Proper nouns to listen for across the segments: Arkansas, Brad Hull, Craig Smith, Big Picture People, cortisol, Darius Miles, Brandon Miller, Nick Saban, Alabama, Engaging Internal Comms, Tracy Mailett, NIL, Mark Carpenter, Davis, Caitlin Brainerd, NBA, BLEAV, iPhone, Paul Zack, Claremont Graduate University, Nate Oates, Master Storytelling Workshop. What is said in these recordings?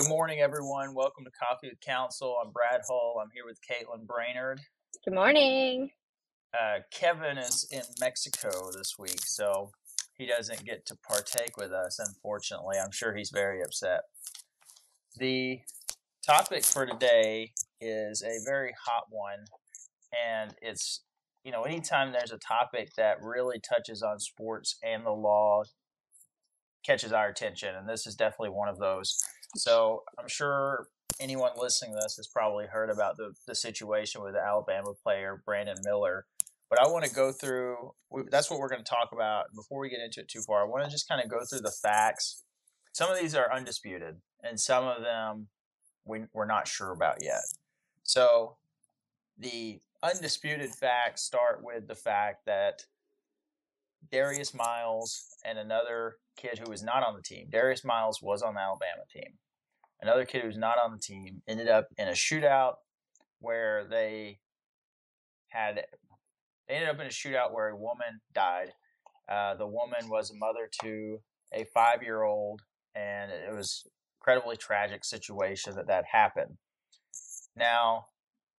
Good morning, everyone. Welcome to Coffee with Counsel. I'm Brad Hull. I'm here with Caitlin Brainerd. Good morning. Kevin is in Mexico this week, so he doesn't get to partake with us, unfortunately. I'm sure he's very upset. The topic for today is a very hot one, and it's, you know, anytime there's a topic that really touches on sports and the law catches our attention, and this is definitely one of those. So I'm sure anyone listening to this has probably heard about the situation with the Alabama player, Brandon Miller. But I want to go through – that's what we're going to talk about. Before we get into it too far, I want to just kind of go through the facts. Some of these are undisputed, and some of them we're not sure about yet. So the undisputed facts start with the fact that Darius Miles and another kid who was not on the team — Darius Miles was on the Alabama team — another kid who's not on the team ended up in a shootout where they ended up in a shootout where a woman died. The woman was a mother to a 5-year-old, and it was an incredibly tragic situation that happened. Now,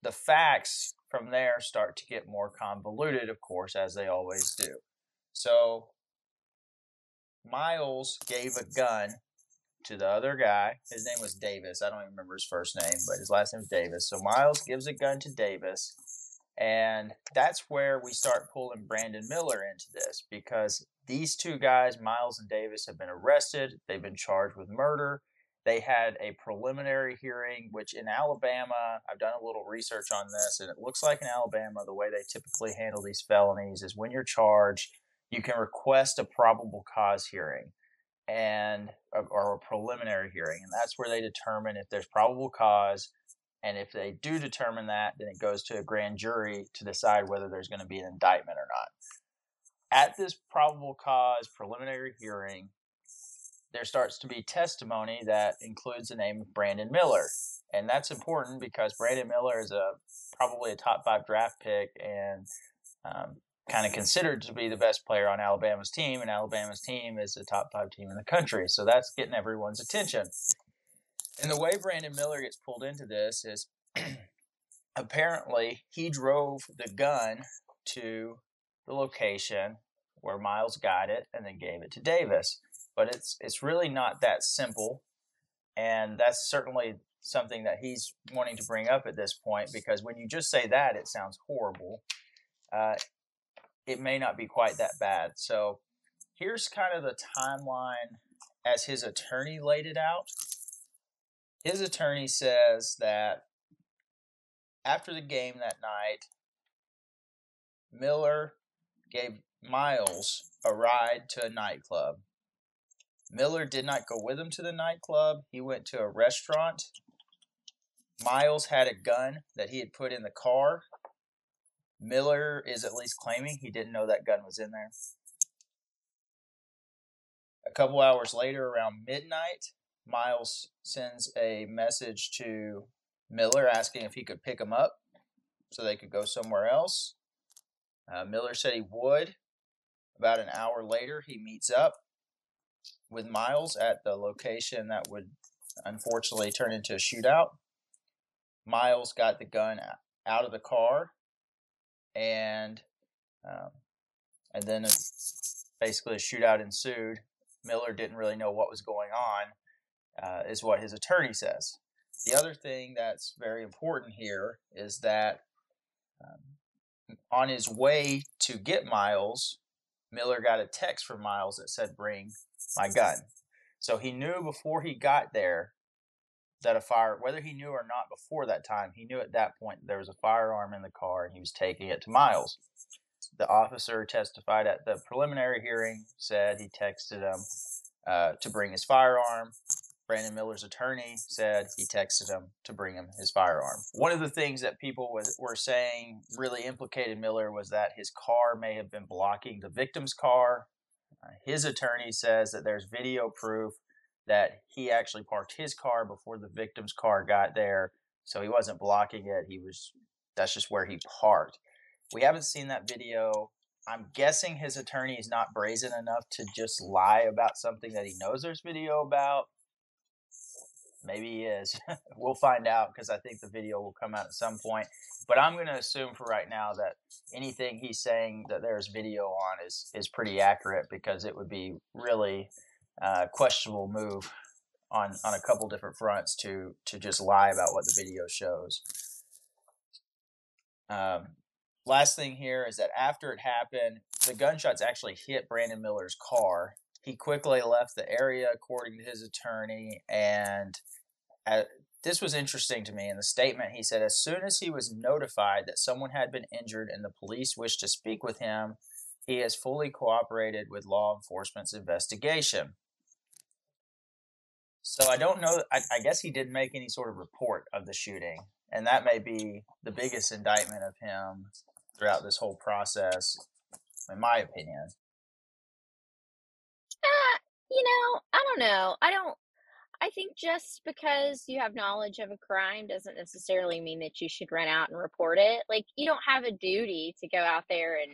the facts from there start to get more convoluted, of course, as they always do. So Miles gave a gun to the other guy. His name was Davis. I don't even remember his first name, but his last name is Davis. So Miles gives a gun to Davis, and that's where we start pulling Brandon Miller into this, because these two guys, Miles and Davis, have been arrested. They've been charged with murder. They had a preliminary hearing, which in Alabama — I've done a little research on this, and it looks like in Alabama the way they typically handle these felonies is when you're charged, you can request a probable cause hearing or a preliminary hearing, and that's where they determine if there's probable cause, and if they do determine that, then it goes to a grand jury to decide whether there's going to be an indictment or not. At this probable cause preliminary hearing, there starts to be testimony that includes the name of Brandon Miller, and that's important because Brandon Miller is probably a top 5 draft pick, and kind of considered to be the best player on Alabama's team, and Alabama's team is a top 5 team in the country. So that's getting everyone's attention. And the way Brandon Miller gets pulled into this is apparently he drove the gun to the location where Miles got it and then gave it to Davis. But it's really not that simple, and that's certainly something that he's wanting to bring up at this point, because when you just say that, it sounds horrible. It may not be quite that bad. So here's kind of the timeline as his attorney laid it out. His attorney says that after the game that night, Miller gave Miles a ride to a nightclub. Miller did not go with him to the nightclub. He went to a restaurant. Miles had a gun that he had put in the car. Miller is at least claiming he didn't know that gun was in there. A couple hours later, around midnight, Miles sends a message to Miller asking if he could pick him up so they could go somewhere else. Miller said he would. About an hour later, he meets up with Miles at the location that would unfortunately turn into a shootout. Miles got the gun out of the car, and then basically a shootout ensued. Miller didn't really know what was going on, is what his attorney says. The other thing that's very important here is that on his way to get Miles, Miller got a text from Miles that said, "Bring my gun." So he knew before he got there that a fire — whether he knew or not before that time, he knew at that point there was a firearm in the car, and he was taking it to Miles. The officer testified at the preliminary hearing, said he texted him to bring his firearm. Brandon Miller's attorney said he texted him to bring him his firearm. One of the things that people were saying really implicated Miller was that his car may have been blocking the victim's car. His attorney says that there's video proof that he actually parked his car before the victim's car got there, so he wasn't blocking it. That's just where he parked. We haven't seen that video. I'm guessing his attorney is not brazen enough to just lie about something that he knows there's video about. Maybe he is. We'll find out, because I think the video will come out at some point. But I'm going to assume for right now that anything he's saying that there's video on is pretty accurate, because it would be really questionable move on a couple different fronts to just lie about what the video shows. Last thing here is that after it happened, the gunshots actually hit Brandon Miller's car. He quickly left the area, according to his attorney, and this was interesting to me. In the statement, he said, as soon as he was notified that someone had been injured and the police wished to speak with him, he has fully cooperated with law enforcement's investigation. So I don't know. I guess he didn't make any sort of report of the shooting, and that may be the biggest indictment of him throughout this whole process, in my opinion. I don't know. I think just because you have knowledge of a crime doesn't necessarily mean that you should run out and report it. Like, you don't have a duty to go out there and,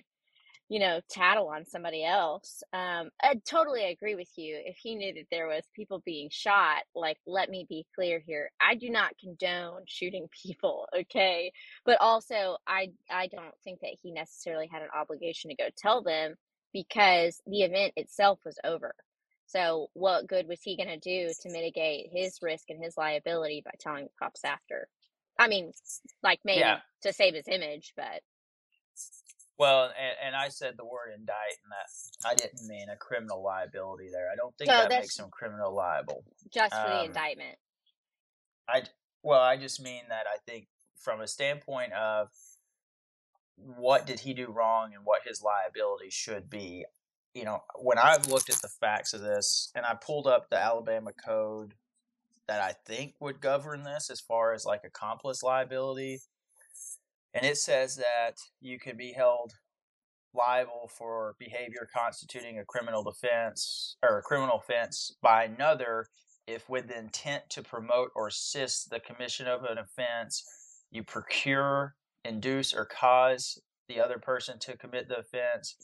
tattle on somebody else. I totally agree with you. If he knew that there was people being shot, like, let me be clear here. I do not condone shooting people. Okay. But also I don't think that he necessarily had an obligation to go tell them, because the event itself was over. So what good was he going to do to mitigate his risk and his liability by telling the cops after? I mean, maybe to save his image, but. Well, and I said the word indict, and that I didn't mean a criminal liability there. I don't think that makes him criminal liable. Just for the indictment. I just mean that I think from a standpoint of, what did he do wrong and what his liability should be. When I've looked at the facts of this, and I pulled up the Alabama code that I think would govern this as far as accomplice liability, and it says that you can be held liable for behavior constituting a criminal defense or a criminal offense by another if with the intent to promote or assist the commission of an offense, you procure, induce, or cause the other person to commit the offense,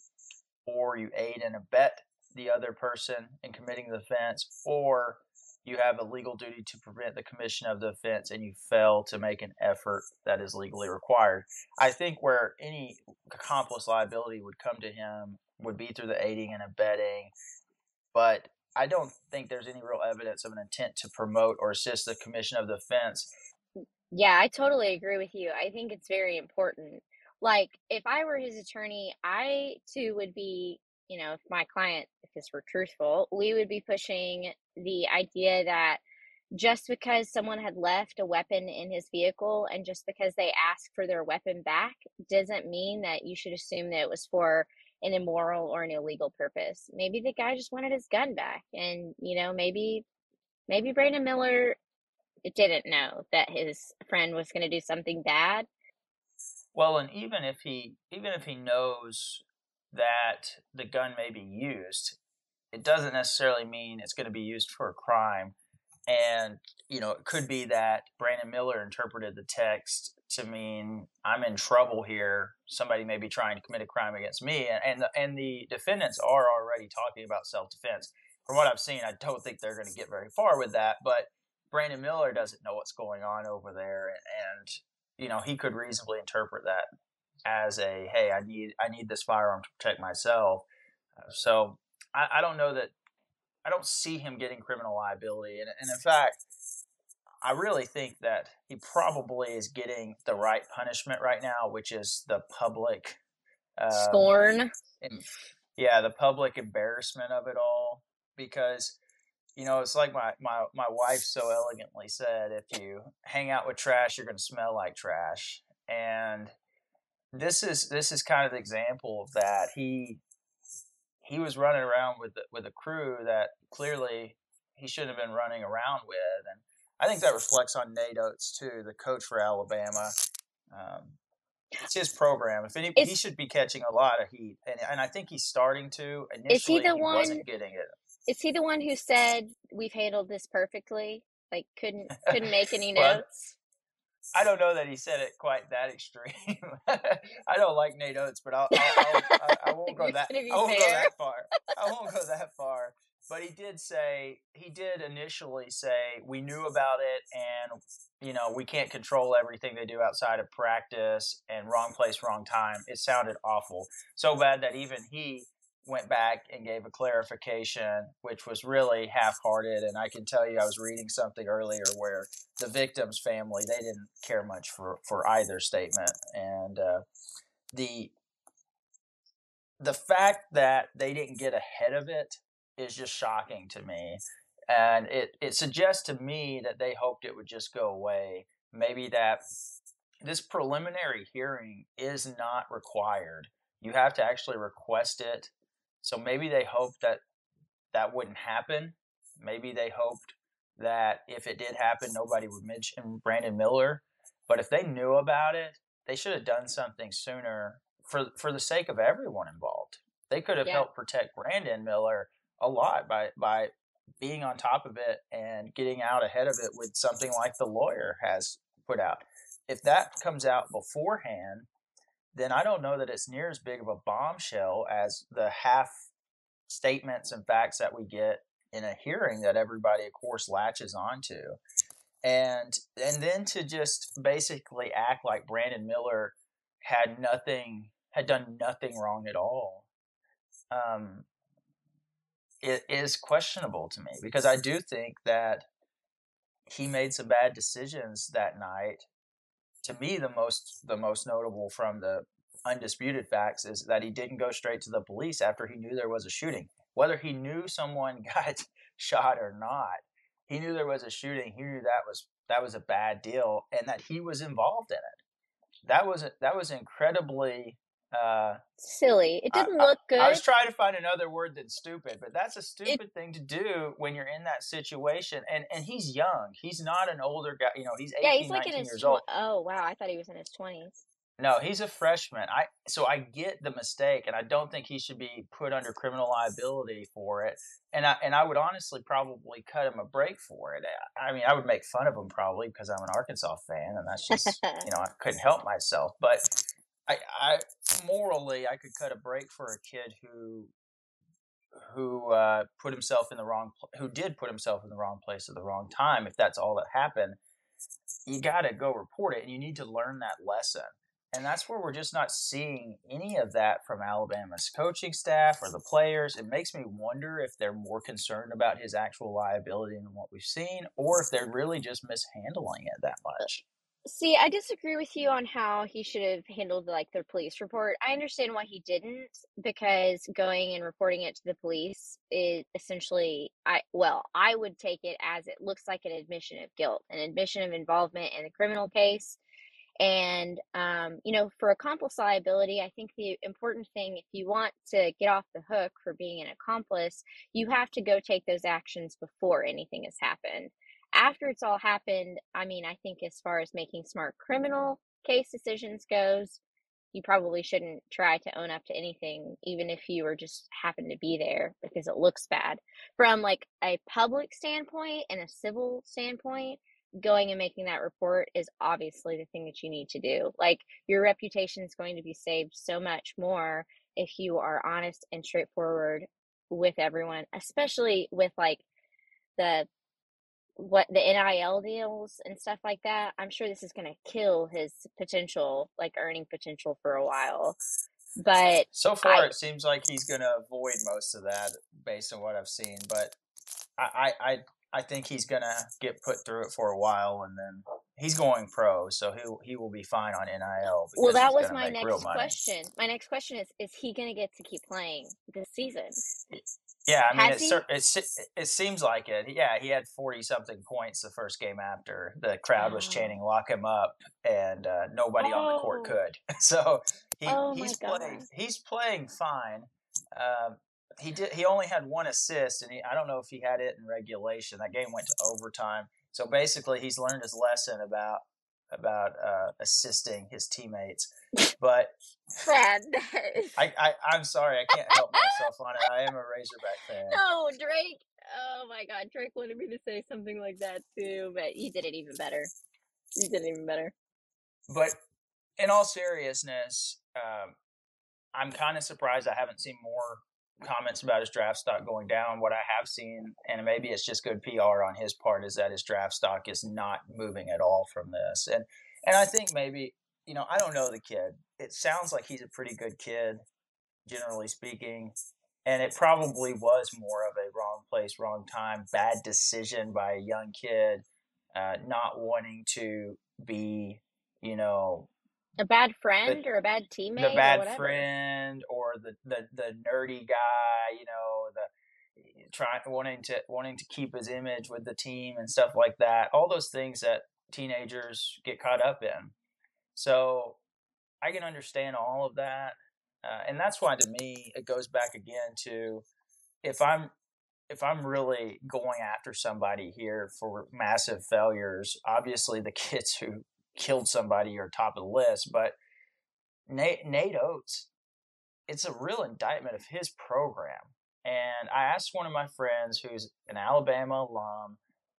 or you aid and abet the other person in committing the offense, or you have a legal duty to prevent the commission of the offense and you fail to make an effort that is legally required. I think where any accomplice liability would come to him would be through the aiding and abetting, but I don't think there's any real evidence of an intent to promote or assist the commission of the offense. Yeah, I totally agree with you. I think it's very important. If I were his attorney, I too would be, if my client, if this were truthful, we would be pushing the idea that just because someone had left a weapon in his vehicle and just because they asked for their weapon back doesn't mean that you should assume that it was for an immoral or an illegal purpose. Maybe the guy just wanted his gun back, and, maybe Brandon Miller didn't know that his friend was going to do something bad. Well, and even if he knows that the gun may be used, it doesn't necessarily mean it's going to be used for a crime. And, it could be that Brandon Miller interpreted the text to mean I'm in trouble here. Somebody may be trying to commit a crime against me. And the defendants are already talking about self-defense. From what I've seen, I don't think they're going to get very far with that, but Brandon Miller doesn't know what's going on over there, and he could reasonably interpret that as a, hey, I need this firearm to protect myself. So I don't know that I don't see him getting criminal liability, and in fact, I really think that he probably is getting the right punishment right now, which is the public scorn. The public embarrassment of it all, because. It's like my wife so elegantly said, if you hang out with trash, you're going to smell like trash. And this is kind of the example of that. He was running around with a crew that clearly he shouldn't have been running around with. And I think that reflects on Nate Oates, too, the coach for Alabama. It's his program. If any, he should be catching a lot of heat. And I think he's starting to. Initially, he wasn't getting it. Is he the one who said we've handled this perfectly? Couldn't make any notes? I don't know that he said it quite that extreme. I don't like Nate Oates, but I won't go that far. I won't go that far. But he did initially say, we knew about it and, you know, we can't control everything they do outside of practice and wrong place, wrong time. It sounded awful. So bad that even he went back and gave a clarification, which was really half-hearted. And I can tell you I was reading something earlier where the victim's family, they didn't care much for either statement. And the fact that they didn't get ahead of it is just shocking to me. And it suggests to me that they hoped it would just go away. Maybe that this preliminary hearing is not required. You have to actually request it. So maybe they hoped that that wouldn't happen. Maybe they hoped that if it did happen, nobody would mention Brandon Miller. But if they knew about it, they should have done something sooner for the sake of everyone involved. They could have helped protect Brandon Miller a lot by being on top of it and getting out ahead of it with something like the lawyer has put out. If that comes out beforehand, then I don't know that it's near as big of a bombshell as the half statements and facts that we get in a hearing that everybody, of course, latches onto. And then to just basically act like Brandon Miller had done nothing wrong at all. It is questionable to me, because I do think that he made some bad decisions that night. To me, the most notable from the undisputed facts is that he didn't go straight to the police after he knew there was a shooting. Whether he knew someone got shot or not, he knew there was a shooting. He knew that was a bad deal, and that he was involved in it. That was incredibly silly. It didn't look good. I was trying to find another word than stupid, but that's a stupid thing to do when you're in that situation. And he's young. He's not an older guy. You know, he's 18, he's like 19 years old. Oh, wow. I thought he was in his 20s. No, he's a freshman. So I get the mistake, and I don't think he should be put under criminal liability for it. And I would honestly probably cut him a break for it. I mean, I would make fun of him probably because I'm an Arkansas fan, and that's just, you know, I couldn't help myself. But I morally, I could cut a break for a kid who put himself in the wrong place at the wrong time. If that's all that happened, you got to go report it, and you need to learn that lesson. And that's where we're just not seeing any of that from Alabama's coaching staff or the players. It makes me wonder if they're more concerned about his actual liability than what we've seen, or if they're really just mishandling it that much. See, I disagree with you on how he should have handled the police report. I understand why he didn't, because going and reporting it to the police is essentially, I would take it as it looks like an admission of guilt, an admission of involvement in a criminal case. And, you know, for accomplice liability, I think the important thing, if you want to get off the hook for being an accomplice, you have to go take those actions before anything has happened. After it's all happened, I mean, I think as far as making smart criminal case decisions goes, you probably shouldn't try to own up to anything, even if you were just happened to be there, because it looks bad. From a public standpoint and a civil standpoint, going and making that report is obviously the thing that you need to do. Your reputation is going to be saved so much more if you are honest and straightforward with everyone, especially with the NIL deals and stuff like that. I'm sure this is going to kill his potential, earning potential for a while. But so far, it seems like he's going to avoid most of that based on what I've seen. But I think he's going to get put through it for a while, and then he's going pro, so he will be fine on NIL. Well, that was my next question. My next question is he going to get to keep playing this season? Yeah, I mean, it seems like it. Yeah, he had 40-something points the first game after. The crowd was chanting, lock him up, and nobody on the court could. So he's playing fine. He only had one assist, and I don't know if he had it in regulation. That game went to overtime. So basically, he's learned his lesson about assisting his teammates. But Brad, I'm sorry, I can't help myself on it. I am a Razorback fan. No, Drake. Oh my God, Drake wanted me to say something like that too, but he did it even better. But in all seriousness, I'm kind of surprised I haven't seen more comments about his draft stock going down. What I have seen, and maybe it's just good PR on his part, is that his draft stock is not moving at all from this. And I think maybe, you know, I don't know the kid. It sounds like he's a pretty good kid, generally speaking. And it probably was more of a wrong place, wrong time, bad decision by a young kid, not wanting to be, you know, a bad friend or a bad teammate. The bad or friend or the nerdy guy, you know, wanting to keep his image with the team and stuff like that. All those things that teenagers get caught up in. So I can understand all of that. And that's why, to me, it goes back again to if I'm really going after somebody here for massive failures, obviously the kids who killed somebody are top of the list. But Nate Oates, it's a real indictment of his program. And I asked one of my friends who's an Alabama alum,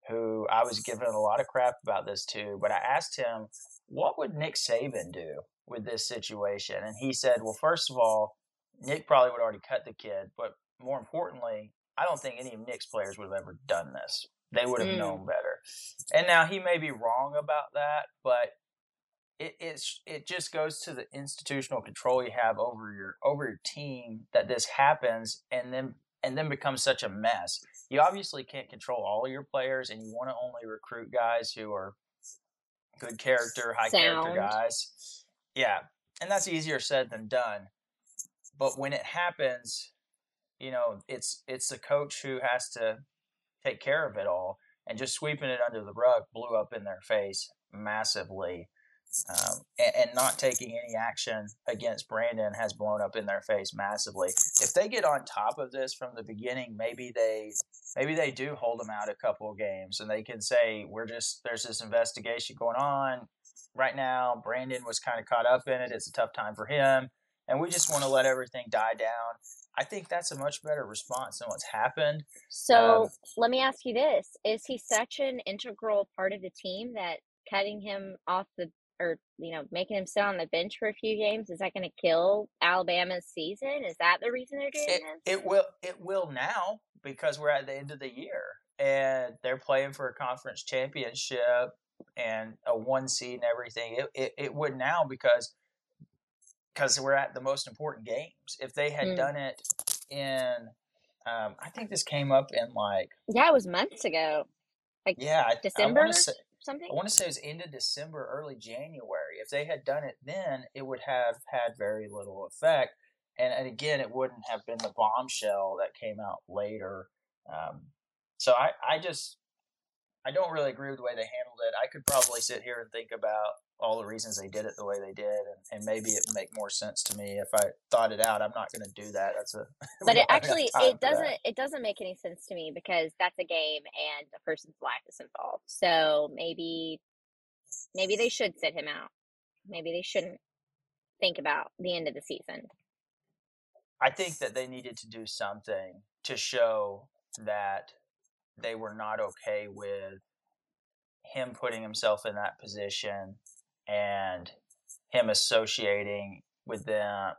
who I was giving a lot of crap about this to, but I asked him, what would Nick Saban do with this situation? And he said, well, first of all, Nick probably would already cut the kid, but more importantly, I don't think any of Nick's players would have ever done this. They would have known better. And now he may be wrong about that, but it just goes to the institutional control you have over your team that this happens and then becomes such a mess. You obviously can't control all of your players, and you want to only recruit guys who are good character, high character guys. Yeah, and that's easier said than done. But when it happens, you know, it's the coach who has to take care of it all, and just sweeping it under the rug blew up in their face massively. And not taking any action against Brandon has blown up in their face massively. If they get on top of this from the beginning, maybe they do hold him out a couple of games, and they can say, there's this investigation going on right now. Brandon was kind of caught up in it. It's a tough time for him, and we just want to let everything die down. I think that's a much better response than what's happened. So let me ask you this. Is he such an integral part of the team that cutting him off or, you know, making him sit on the bench for a few games, is that going to kill Alabama's season? Is that the reason they're doing this? It will now, because we're at the end of the year and they're playing for a conference championship and a 1 seed and everything. It would now because we're at the most important games. If they had done it in, I think this came up in it was months ago. December? I want to say it was end of December, early January. If they had done it then, it would have had very little effect. And again, it wouldn't have been the bombshell that came out later. So I don't really agree with the way they handled it. I could probably sit here and think about all the reasons they did it the way they did, and maybe it would make more sense to me if I thought it out. I'm not going to do that. But it doesn't make any sense to me, because that's a game and a person's life is involved. So maybe they should sit him out. Maybe they shouldn't think about the end of the season. I think that they needed to do something to show that they were not okay with him putting himself in that position and him associating with them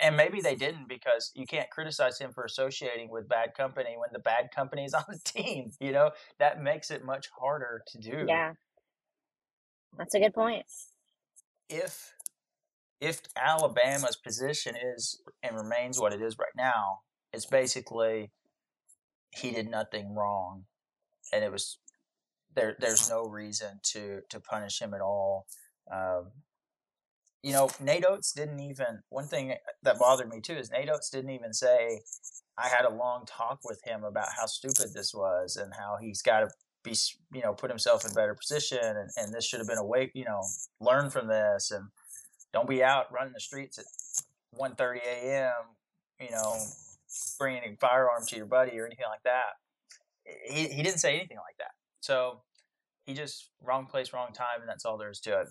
and maybe they didn't, because you can't criticize him for associating with bad company when the bad company is on the team. You know, that makes it much harder to do. Yeah, that's a good point. If Alabama's position is and remains what it is right now, it's basically he did nothing wrong, and it was there's no reason to punish him at all. You know, Nate Oates didn't even – one thing that bothered me too is Nate Oates didn't even say, I had a long talk with him about how stupid this was and how he's got to be, you know, put himself in a better position and this should have been a way, you know, learn from this and don't be out running the streets at 1:30 a.m., you know, bringing a firearm to your buddy or anything like that. He didn't say anything like that. So he just wrong place, wrong time, and that's all there is to it.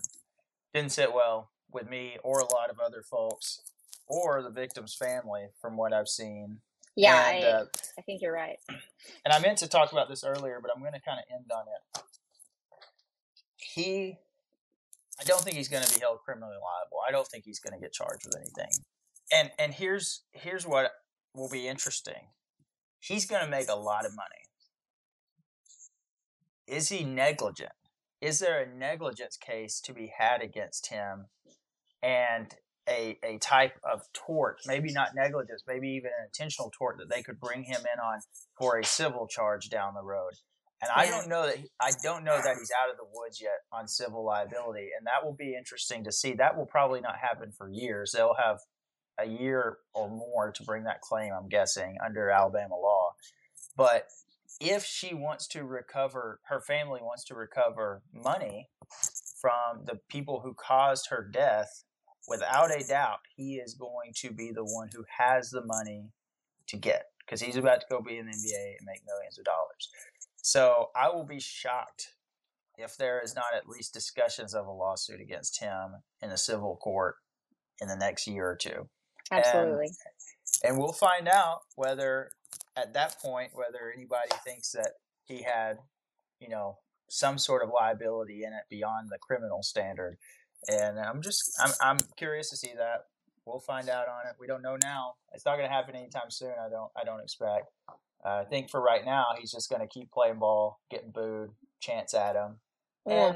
Didn't sit well with me or a lot of other folks or the victim's family from what I've seen. Yeah, and, I think you're right. And I meant to talk about this earlier, but I'm going to kind of end on it. I don't think he's going to be held criminally liable. I don't think he's going to get charged with anything. And here's what will be interesting. He's going to make a lot of money. Is he negligent? Is there a negligence case to be had against him and a type of tort, maybe not negligence, maybe even an intentional tort that they could bring him in on for a civil charge down the road? And I don't know that he's out of the woods yet on civil liability, and that will be interesting to see. That will probably not happen for years. They'll have a year or more to bring that claim, I'm guessing, under Alabama law. But if she wants to recover, her family wants to recover money from the people who caused her death, without a doubt, he is going to be the one who has the money to get, because he's about to go be in the NBA and make millions of dollars. So I will be shocked if there is not at least discussions of a lawsuit against him in a civil court in the next year or two. Absolutely. And we'll find out whether at that point, whether anybody thinks that he had, you know, some sort of liability in it beyond the criminal standard. And I'm curious to see that. We'll find out on it. We don't know now. It's not going to happen anytime soon. I don't expect. I think for right now, he's just going to keep playing ball, getting booed, chance at him. Yeah.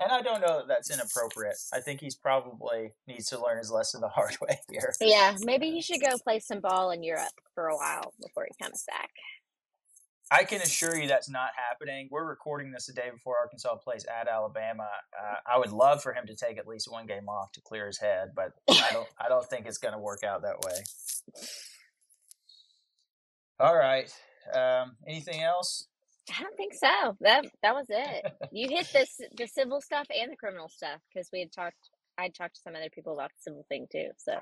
And I don't know that that's inappropriate. I think he's probably needs to learn his lesson the hard way here. Yeah, maybe he should go play some ball in Europe for a while before he comes back. I can assure you that's not happening. We're recording this the day before Arkansas plays at Alabama. I would love for him to take at least one game off to clear his head, but I don't think it's going to work out that way. All right. Anything else? I don't think so. That was it. You hit the civil stuff and the criminal stuff, because I talked to some other people about the civil thing too. So.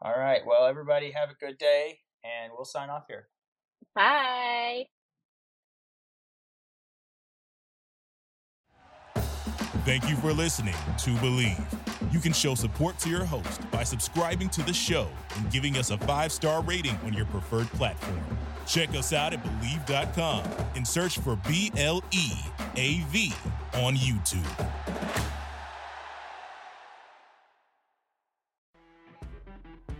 All right. Well, everybody have a good day, and we'll sign off here. Bye. Thank you for listening to Believe. You can show support to your host by subscribing to the show and giving us a 5-star rating on your preferred platform. Check us out at Believe.com and search for BLEAV on YouTube.